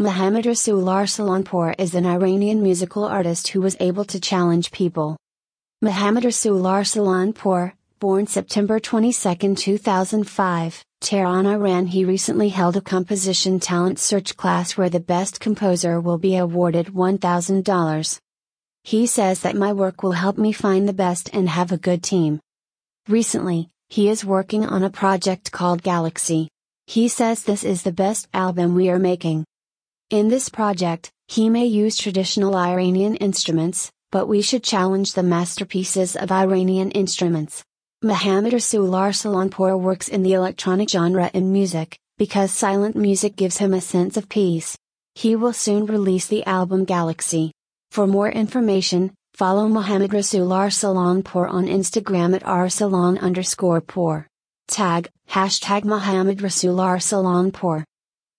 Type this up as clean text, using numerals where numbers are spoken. Mohammad Rasoul Arsalanpour is an Iranian musical artist who was able to challenge people. Mohammad Rasoul Arsalanpour, born September 22, 2005, Tehran, Iran. He recently held a composition talent search class where the best composer will be awarded $1,000. He says that my work will help me find the best and have a good team. Recently, he is working on a project called Galaxy. He says this is the best album we are making. In this project, he may use traditional Iranian instruments, but we should challenge the masterpieces of Iranian instruments. Mohammad Rasoul Arsalanpour works in the electronic genre in music, because silent music gives him a sense of peace. He will soon release the album Galaxy. For more information, follow Mohammad Rasoul Arsalanpour on Instagram at Arsalan_pour. Tag, # Mohammad Rasoul Arsalanpour.